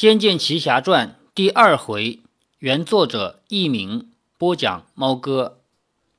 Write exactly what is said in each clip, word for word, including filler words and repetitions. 仙剑奇侠传》第二回，原作者佚名，播讲猫哥。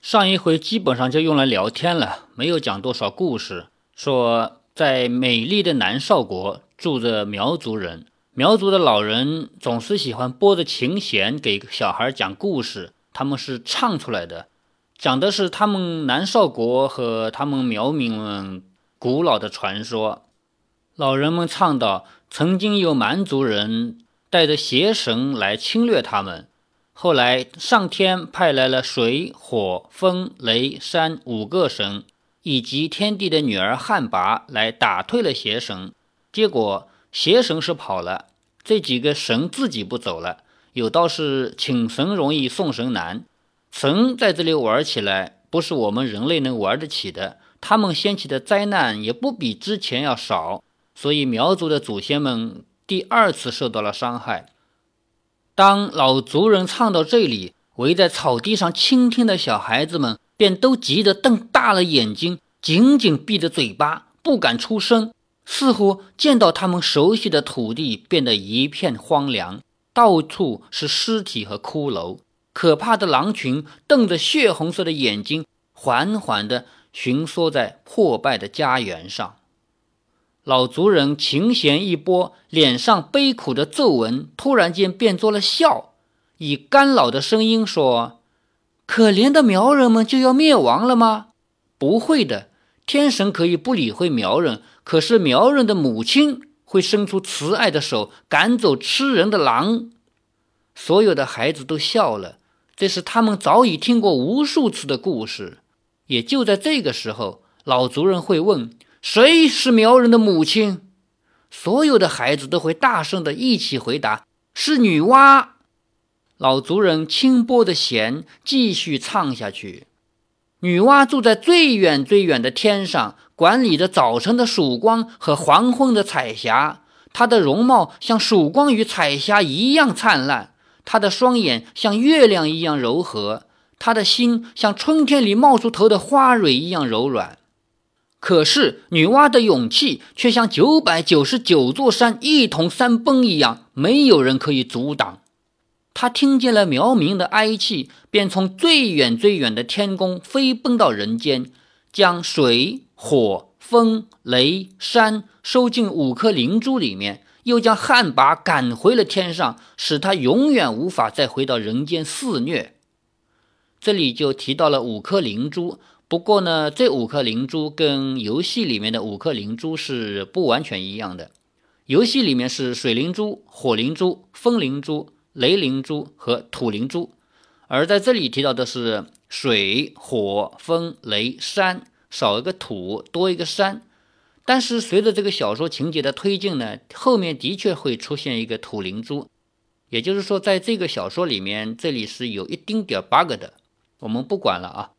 上一回基本上就用来聊天了，没有讲多少故事。说在美丽的南诏国住着苗族人，苗族的老人总是喜欢拨着琴弦给小孩讲故事，他们是唱出来的，讲的是他们南诏国和他们苗民们古老的传说。老人们唱道，曾经有蛮族人带着邪神来侵略他们，后来上天派来了水、火、风、雷、山五个神，以及天帝的女儿旱魃来打退了邪神。结果邪神是跑了，这几个神自己不走了，有道是请神容易送神难，神在这里玩起来不是我们人类能玩得起的，他们掀起的灾难也不比之前要少，所以苗族的祖先们第二次受到了伤害。当老族人唱到这里，围在草地上倾听的小孩子们便都急得瞪大了眼睛，紧紧闭着嘴巴不敢出声，似乎见到他们熟悉的土地变得一片荒凉，到处是尸体和骷髅，可怕的狼群瞪着血红色的眼睛，缓缓地巡缩在破败的家园上。老族人琴弦一拨，脸上悲苦的皱纹突然间变作了笑，以干老的声音说，可怜的苗人们就要灭亡了吗？不会的，天神可以不理会苗人，可是苗人的母亲会伸出慈爱的手赶走吃人的狼。所有的孩子都笑了，这是他们早已听过无数次的故事。也就在这个时候，老族人会问，谁是苗人的母亲？所有的孩子都会大声的一起回答，是女娲。老族人轻拨的弦继续唱下去，女娲住在最远最远的天上，管理着早晨的曙光和黄昏的彩霞，她的容貌像曙光与彩霞一样灿烂，她的双眼像月亮一样柔和，她的心像春天里冒出头的花蕊一样柔软。可是女娲的勇气却像九百九十九座山一同山崩一样，没有人可以阻挡。她听见了苗民的哀泣，便从最远最远的天宫飞奔到人间，将水、火、风、雷、山收进五颗灵珠里面，又将旱魃赶回了天上，使她永远无法再回到人间肆虐。这里就提到了五颗灵珠，不过呢，这五颗灵珠跟游戏里面的五颗灵珠是不完全一样的。游戏里面是水灵珠、火灵珠、风灵珠、雷灵珠和土灵珠，而在这里提到的是水、火、风、雷、山，少一个土，多一个山。但是随着这个小说情节的推进呢，后面的确会出现一个土灵珠，也就是说在这个小说里面，这里是有一丁点 bug 的，我们不管了啊。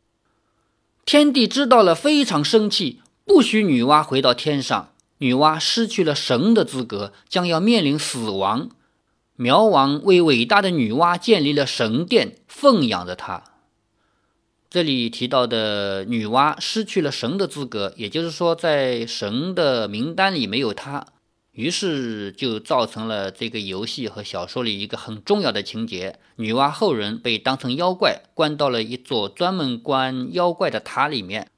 天帝知道了非常生气，不许女娲回到天上，女娲失去了神的资格，将要面临死亡。苗王为伟大的女娲建立了神殿，奉养着她。这里提到的女娲失去了神的资格，也就是说在神的名单里没有她，于是就造成了这个游戏和小说里一个很重要的情节，女娲后人被当成妖怪关到了一座专门关妖怪的塔里面。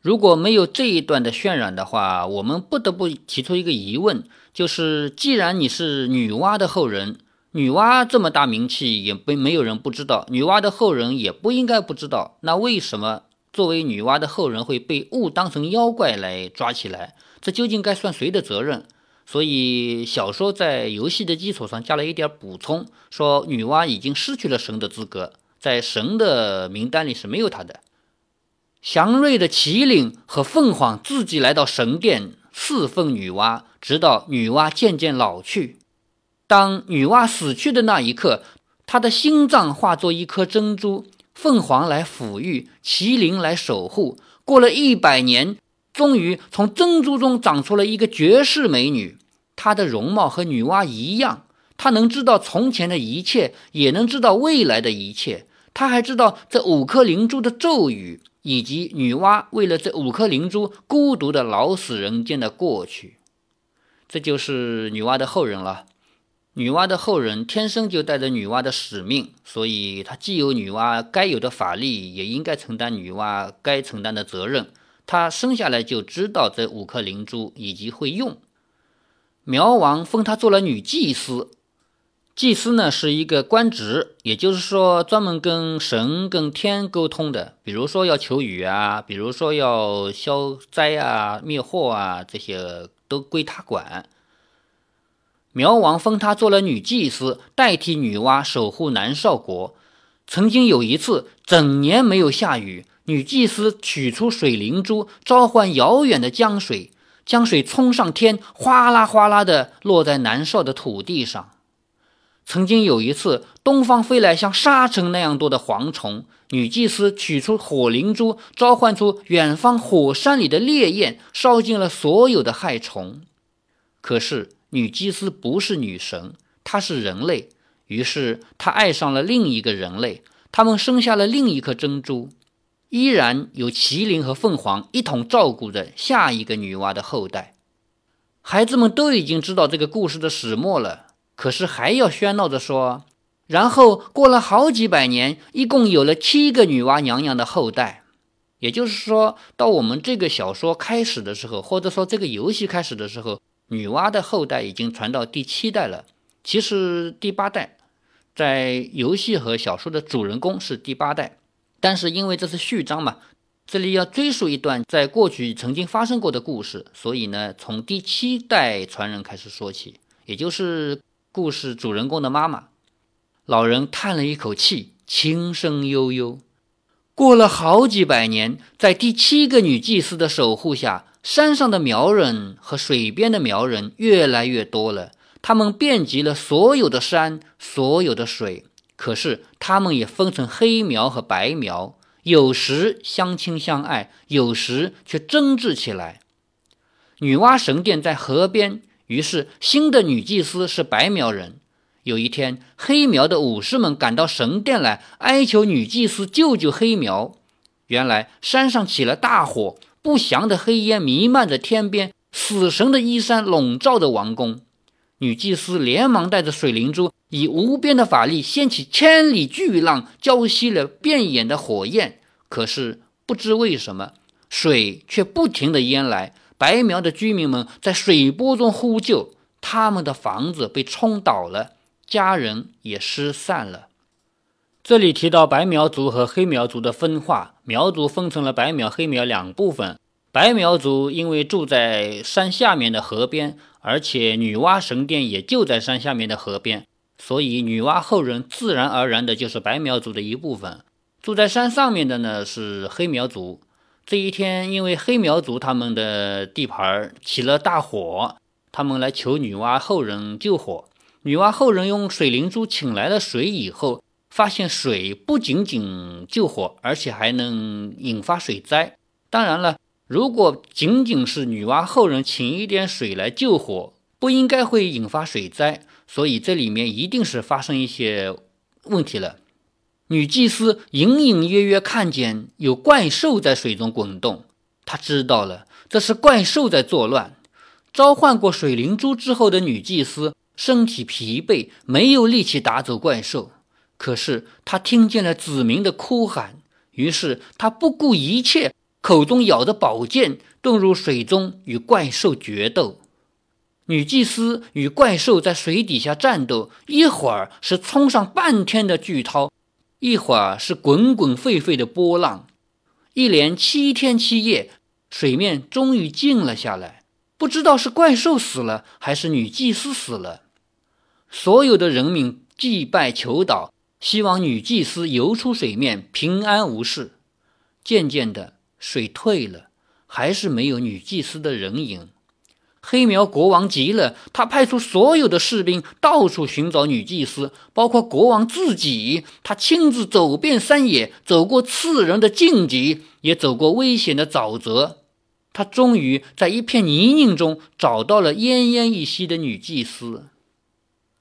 如果没有这一段的渲染的话，我们不得不提出一个疑问，就是既然你是女娲的后人，女娲这么大名气，也没有人不知道，女娲的后人也不应该不知道，那为什么作为女娲的后人会被误当成妖怪来抓起来？这究竟该算谁的责任？所以小说在游戏的基础上加了一点补充，说女娲已经失去了神的资格，在神的名单里是没有她的。祥瑞的麒麟和凤凰自己来到神殿侍奉女娲，直到女娲渐渐老去。当女娲死去的那一刻，她的心脏化作一颗珍珠，凤凰来抚育，麒麟来守护，过了一百年，终于从珍珠中长出了一个绝世美女，她的容貌和女娲一样，她能知道从前的一切，也能知道未来的一切，她还知道这五颗灵珠的咒语，以及女娲为了这五颗灵珠孤独地老死人间的过去。这就是女娲的后人了。女娲的后人天生就带着女娲的使命，所以她既有女娲该有的法力，也应该承担女娲该承担的责任。她生下来就知道这五颗灵珠以及会用。苗王封她做了女祭司，祭司呢是一个官职，也就是说专门跟神跟天沟通的，比如说要求雨啊，比如说要消灾啊、灭祸啊，这些都归他管。苗王封她做了女祭司，代替女娲守护南诏国。曾经有一次整年没有下雨，女祭司取出水灵珠，召唤遥远的江水，江水冲上天，哗啦哗啦地落在南诏的土地上。曾经有一次，东方飞来像沙尘那样多的蝗虫，女祭司取出火灵珠，召唤出远方火山里的烈焰，烧尽了所有的害虫。可是女祭司不是女神，她是人类，于是她爱上了另一个人类，他们生下了另一颗珍珠。依然有麒麟和凤凰一同照顾着下一个女娲的后代。孩子们都已经知道这个故事的始末了，可是还要喧闹着说，然后过了好几百年，一共有了七个女娲娘娘的后代。也就是说，到我们这个小说开始的时候，或者说这个游戏开始的时候，女娲的后代已经传到第七代了。其实第八代，在游戏和小说的主人公是第八代，但是因为这是序章嘛，这里要追溯一段在过去曾经发生过的故事，所以呢，从第七代传人开始说起，也就是故事主人公的妈妈。老人叹了一口气，轻声悠悠，过了好几百年，在第七个女祭司的守护下，山上的苗人和水边的苗人越来越多了，他们遍及了所有的山，所有的水，可是他们也分成黑苗和白苗，有时相亲相爱，有时却争执起来。女娲神殿在河边，于是新的女祭司是白苗人。有一天，黑苗的武士们赶到神殿来，哀求女祭司救救黑苗。原来山上起了大火，不祥的黑烟弥漫着天边，死神的衣衫笼罩着王宫。女祭司连忙带着水灵珠，以无边的法力掀起千里巨浪，浇熄了遍野的火焰。可是不知为什么，水却不停地淹来，白苗的居民们在水波中呼救，他们的房子被冲倒了，家人也失散了。这里提到白苗族和黑苗族的分化，苗族分成了白苗、黑苗两部分。白苗族因为住在山下面的河边，而且女娲神殿也就在山下面的河边，所以女娲后人自然而然的就是白苗族的一部分。住在山上面的呢是黑苗族。这一天，因为黑苗族他们的地盘起了大火，他们来求女娲后人救火。女娲后人用水灵珠请来了水以后，发现水不仅仅救火，而且还能引发水灾。当然了，如果仅仅是女娲后人请一点水来救火，不应该会引发水灾，所以这里面一定是发生一些问题了。女祭司隐隐约约看见有怪兽在水中滚动，她知道了，这是怪兽在作乱。召唤过水灵珠之后的女祭司身体疲惫，没有力气打走怪兽，可是她听见了子民的哭喊，于是她不顾一切，口中咬着宝剑，遁入水中与怪兽决斗。女祭司与怪兽在水底下战斗，一会儿是冲上半天的巨涛，一会儿是滚滚沸沸的波浪。一连七天七夜，水面终于静了下来，不知道是怪兽死了还是女祭司死了。所有的人民祭拜求祷，希望女祭司游出水面，平安无事。渐渐的，水退了，还是没有女祭司的人影。黑苗国王急了，他派出所有的士兵到处寻找女祭司，包括国王自己。他亲自走遍山野，走过刺人的荆棘，也走过危险的沼泽。他终于在一片泥泞中找到了奄奄一息的女祭司。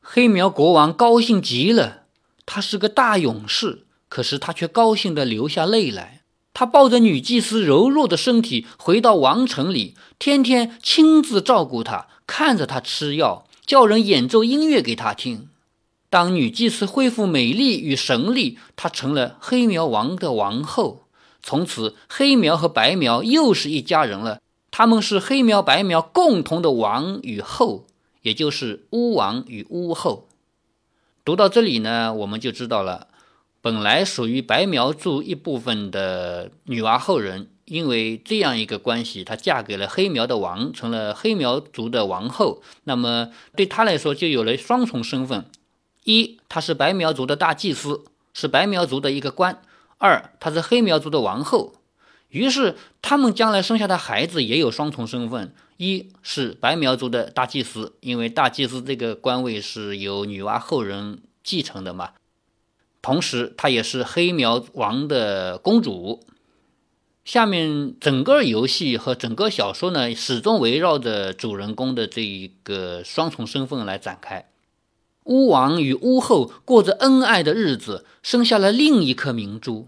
黑苗国王高兴极了，他是个大勇士，可是他却高兴地流下泪来。他抱着女祭司柔弱的身体回到王城里，天天亲自照顾她，看着她吃药，叫人演奏音乐给他听。当女祭司恢复美丽与神力，她成了黑苗王的王后。从此，黑苗和白苗又是一家人了。他们是黑苗白苗共同的王与后，也就是巫王与巫后。读到这里呢，我们就知道了，本来属于白苗族一部分的女娲后人，因为这样一个关系，她嫁给了黑苗的王，成了黑苗族的王后。那么对她来说就有了双重身份：一，她是白苗族的大祭司，是白苗族的一个官；二，她是黑苗族的王后。于是他们将来生下的孩子也有双重身份，一是白苗族的大祭司，因为大祭司这个官位是由女娲后人继承的嘛，同时她也是黑苗王的公主。下面整个游戏和整个小说呢，始终围绕着主人公的这一个双重身份来展开。巫王与巫后过着恩爱的日子，生下了另一颗明珠。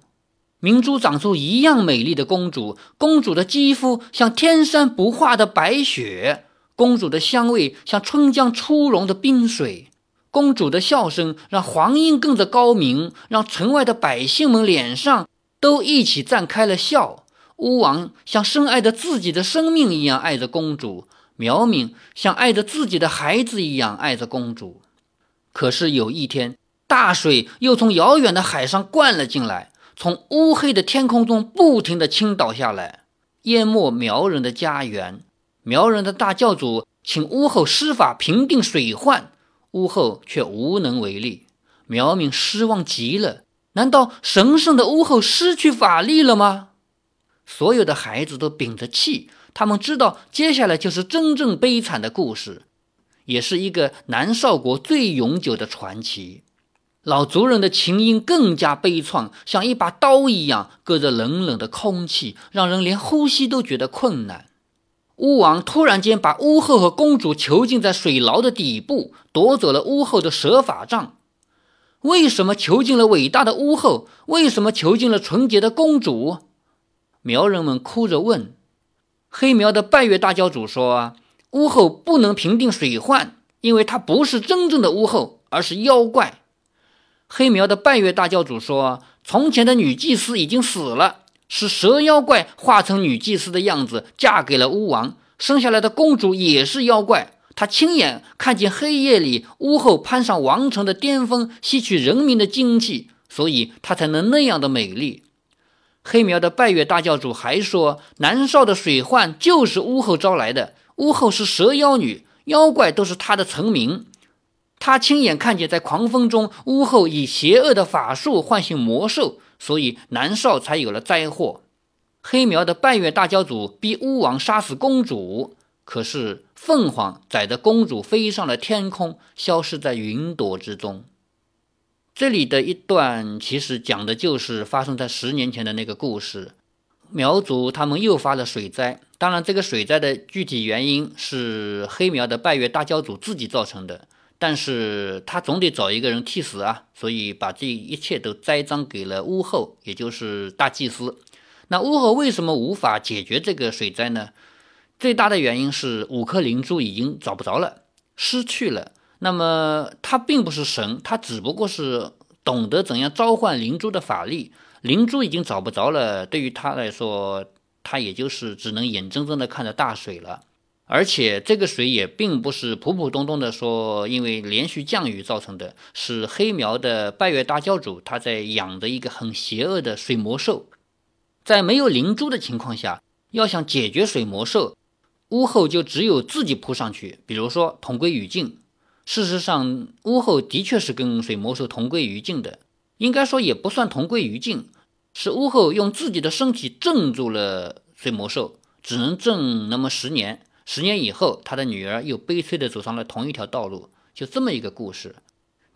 明珠长出一样美丽的公主，公主的肌肤像天山不化的白雪，公主的香味像春江初融的冰水，公主的笑声让黄莺更着高鸣，让城外的百姓们脸上都一起绽开了笑。巫王像深爱着自己的生命一样爱着公主，苗民像爱着自己的孩子一样爱着公主。可是有一天，大水又从遥远的海上灌了进来，从乌黑的天空中不停地倾倒下来，淹没苗人的家园。苗人的大教主请巫后施法平定水患，巫后却无能为力。苗民失望极了，难道神圣的巫后失去法力了吗？所有的孩子都屏着气，他们知道接下来就是真正悲惨的故事，也是一个南诏国最永久的传奇。老族人的琴音更加悲怆，像一把刀一样割着冷冷的空气，让人连呼吸都觉得困难。巫王突然间把巫后和公主囚禁在水牢的底部，夺走了巫后的蛇法杖。为什么囚禁了伟大的巫后？为什么囚禁了纯洁的公主？苗人们哭着问。黑苗的拜月大教主说，巫后不能平定水患，因为她不是真正的巫后，而是妖怪。黑苗的拜月大教主说，从前的女祭司已经死了，是蛇妖怪化成女祭司的样子嫁给了巫王，生下来的公主也是妖怪。她亲眼看见黑夜里巫后攀上王城的巅峰，吸取人民的精气，所以她才能那样的美丽。黑苗的拜月大教主还说，南诏的水患就是巫后招来的，巫后是蛇妖女，妖怪都是她的臣民。他亲眼看见在狂风中巫后以邪恶的法术唤醒魔兽，所以南诏才有了灾祸。黑苗的拜月大教主逼巫王杀死公主，可是凤凰载着公主飞上了天空，消失在云朵之中。这里的一段其实讲的就是发生在十年前的那个故事。苗族他们又发了水灾，当然这个水灾的具体原因是黑苗的拜月大教主自己造成的，但是他总得找一个人替死啊，所以把这一切都栽赃给了巫后，也就是大祭司。那巫后为什么无法解决这个水灾呢？最大的原因是五颗灵珠已经找不着了，失去了。那么他并不是神，他只不过是懂得怎样召唤灵珠的法力。灵珠已经找不着了，对于他来说，他也就是只能眼睁睁地看着大水了。而且这个水也并不是普普通通的说因为连续降雨造成的，是黑苗的拜月大教主他在养着一个很邪恶的水魔兽。在没有灵珠的情况下，要想解决水魔兽，巫后就只有自己扑上去，比如说同归于尽。事实上巫后的确是跟水魔兽同归于尽的，应该说也不算同归于尽，是巫后用自己的身体镇住了水魔兽，只能镇那么十年。十年以后，他的女儿又悲催地走上了同一条道路，就这么一个故事。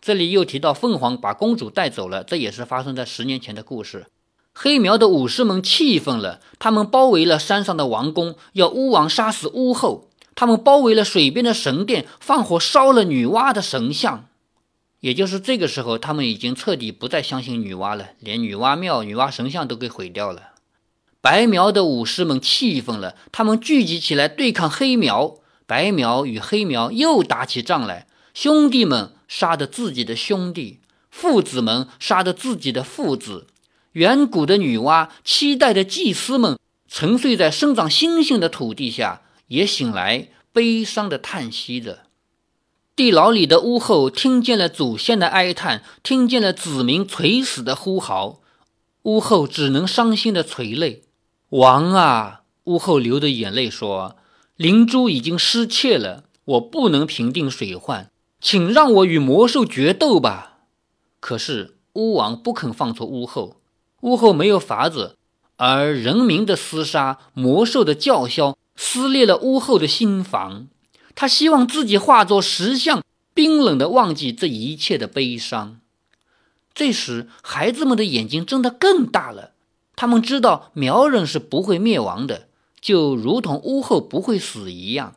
这里又提到凤凰把公主带走了，这也是发生在十年前的故事。黑苗的武士们气愤了，他们包围了山上的王宫，要巫王杀死巫后。他们包围了水边的神殿，放火烧了女娲的神像。也就是这个时候，他们已经彻底不再相信女娲了，连女娲庙、女娲神像都给毁掉了。白苗的武士们气愤了，他们聚集起来对抗黑苗。白苗与黑苗又打起仗来，兄弟们杀得自己的兄弟，父子们杀得自己的父子，远古的女娲、七代的祭司们沉睡在生长星星的土地下，也醒来悲伤的叹息着。地牢里的巫后听见了祖先的哀叹，听见了子民垂死的呼嚎，巫后只能伤心的垂泪。王啊，巫后流着眼泪说，灵珠已经失窃了，我不能平定水患，请让我与魔兽决斗吧。可是巫王不肯放出巫后，巫后没有法子，而人民的厮杀，魔兽的叫嚣，撕裂了巫后的心房。他希望自己化作石像，冰冷地忘记这一切的悲伤。这时孩子们的眼睛睁得更大了，他们知道苗人是不会灭亡的，就如同巫后不会死一样。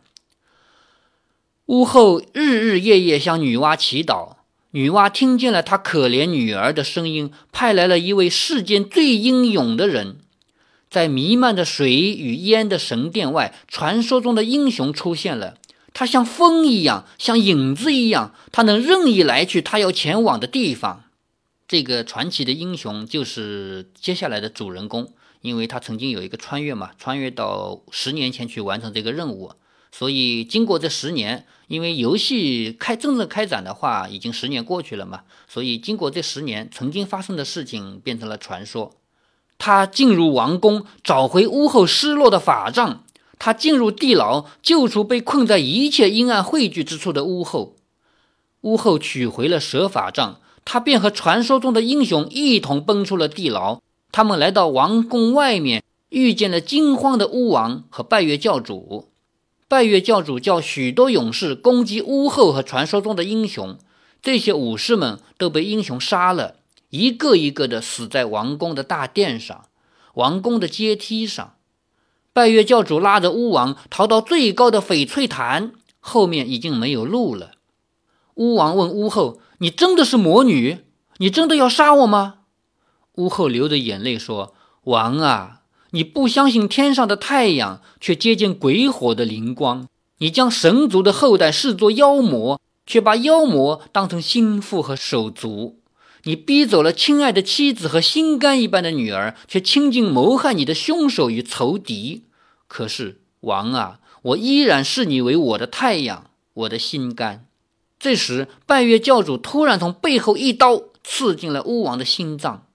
巫后日日夜夜向女娲祈祷，女娲听见了她可怜女儿的声音，派来了一位世间最英勇的人。在弥漫着水与烟的神殿外，传说中的英雄出现了。他像风一样，像影子一样，他能任意来去他要前往的地方。这个传奇的英雄就是接下来的主人公，因为他曾经有一个穿越嘛，穿越到十年前去完成这个任务。所以经过这十年，因为游戏开真正开展的话已经十年过去了嘛，所以经过这十年，曾经发生的事情变成了传说。他进入王宫，找回巫后失落的法杖。他进入地牢，救出被困在一切阴暗汇聚之处的巫后。巫后取回了蛇法杖，他便和传说中的英雄一同奔出了地牢。他们来到王宫外面，遇见了惊慌的巫王和拜月教主。拜月教主叫许多勇士攻击巫后和传说中的英雄，这些武士们都被英雄杀了，一个一个的死在王宫的大殿上，王宫的阶梯上。拜月教主拉着巫王逃到最高的翡翠坛，后面已经没有路了。巫王问巫后，你真的是魔女？你真的要杀我吗？巫后流着眼泪说，王啊，你不相信天上的太阳，却接近鬼火的灵光。你将神族的后代视作妖魔，却把妖魔当成心腹和手足。你逼走了亲爱的妻子和心肝一般的女儿，却倾尽谋害你的凶手与仇敌。可是王啊，我依然视你为我的太阳，我的心肝。这时拜月教主突然从背后一刀刺进了巫王的心脏，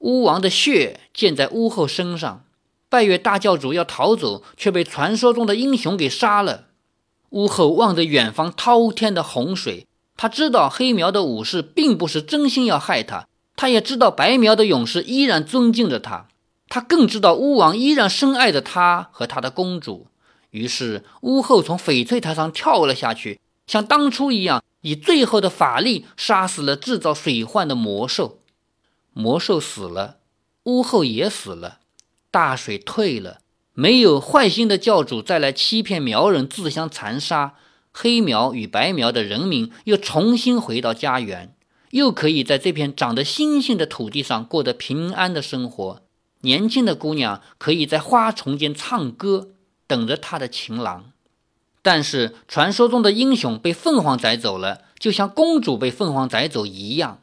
巫王的血溅在巫后身上。拜月大教主要逃走，却被传说中的英雄给杀了。巫后望着远方滔天的洪水，他知道黑苗的武士并不是真心要害他，他也知道白苗的勇士依然尊敬着他，他更知道巫王依然深爱着他和他的公主。于是巫后从翡翠台上跳了下去，像当初一样，以最后的法力杀死了制造水患的魔兽。魔兽死了，巫后也死了，大水退了，没有坏心的教主再来欺骗苗人自相残杀，黑苗与白苗的人民又重新回到家园，又可以在这片长得星星的土地上过得平安的生活。年轻的姑娘可以在花丛间唱歌，等着她的情郎。但是传说中的英雄被凤凰载走了，就像公主被凤凰载走一样。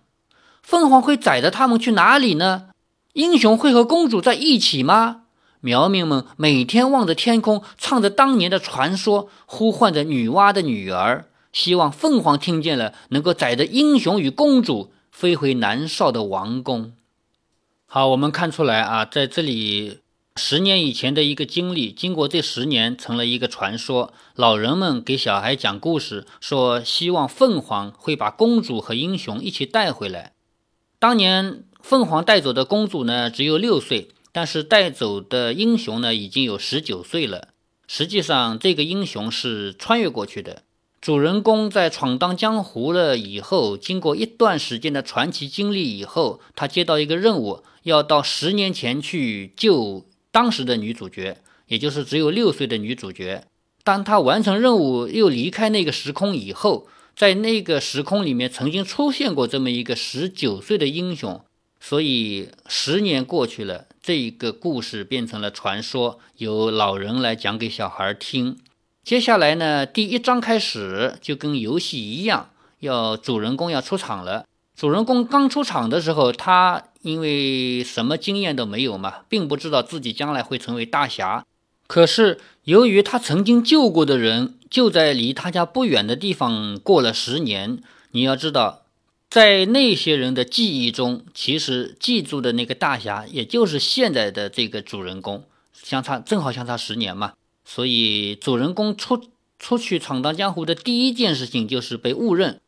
凤凰会载着他们去哪里呢？英雄会和公主在一起吗？苗民们每天望着天空，唱着当年的传说，呼唤着女娲的女儿，希望凤凰听见了，能够载着英雄与公主飞回南少的王宫。好，我们看出来啊，在这里十年以前的一个经历，经过这十年成了一个传说。老人们给小孩讲故事，说希望凤凰会把公主和英雄一起带回来。当年凤凰带走的公主呢，只有六岁。但是带走的英雄呢，已经有十九岁了。实际上这个英雄是穿越过去的，主人公在闯荡江湖了以后，经过一段时间的传奇经历以后，他接到一个任务，要到十年前去救当时的女主角，也就是只有六岁的女主角。当他完成任务又离开那个时空以后，在那个时空里面曾经出现过这么一个十九岁的英雄，所以十年过去了，这个故事变成了传说，由老人来讲给小孩听。接下来呢，第一章开始就跟游戏一样，要主人公要出场了。主人公刚出场的时候，他因为什么经验都没有嘛，并不知道自己将来会成为大侠。可是由于他曾经救过的人就在离他家不远的地方过了十年，你要知道，在那些人的记忆中，其实记住的那个大侠也就是现在的这个主人公，相差正好相差十年嘛。所以主人公出出去闯荡江湖的第一件事情就是被误认，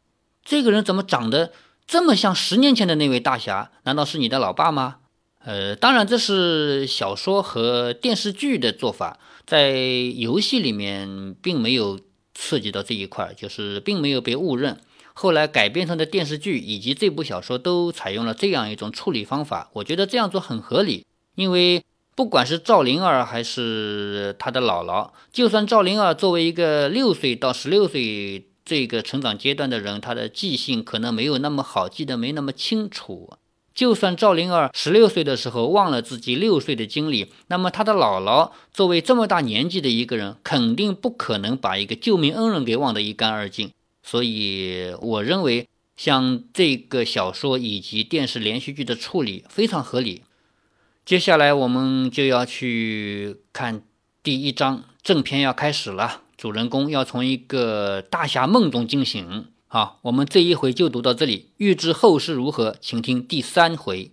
这个人怎么长得这么像十年前的那位大侠，难道是你的老爸吗？呃，当然这是小说和电视剧的做法，在游戏里面并没有涉及到这一块，就是并没有被误认。后来改编成的电视剧以及这部小说都采用了这样一种处理方法，我觉得这样做很合理。因为不管是赵灵儿还是他的姥姥，就算赵灵儿作为一个六岁到十六岁这个成长阶段的人，他的记性可能没有那么好，记得没那么清楚。就算赵灵儿十六岁的时候忘了自己六岁的经历，那么他的姥姥作为这么大年纪的一个人，肯定不可能把一个救命恩人给忘得一干二净。所以我认为像这个小说以及电视连续剧的处理非常合理。接下来我们就要去看第一章，正片要开始了，主人公要从一个大侠梦中惊醒。好，我们这一回就读到这里，预知后事如何，请听第三回。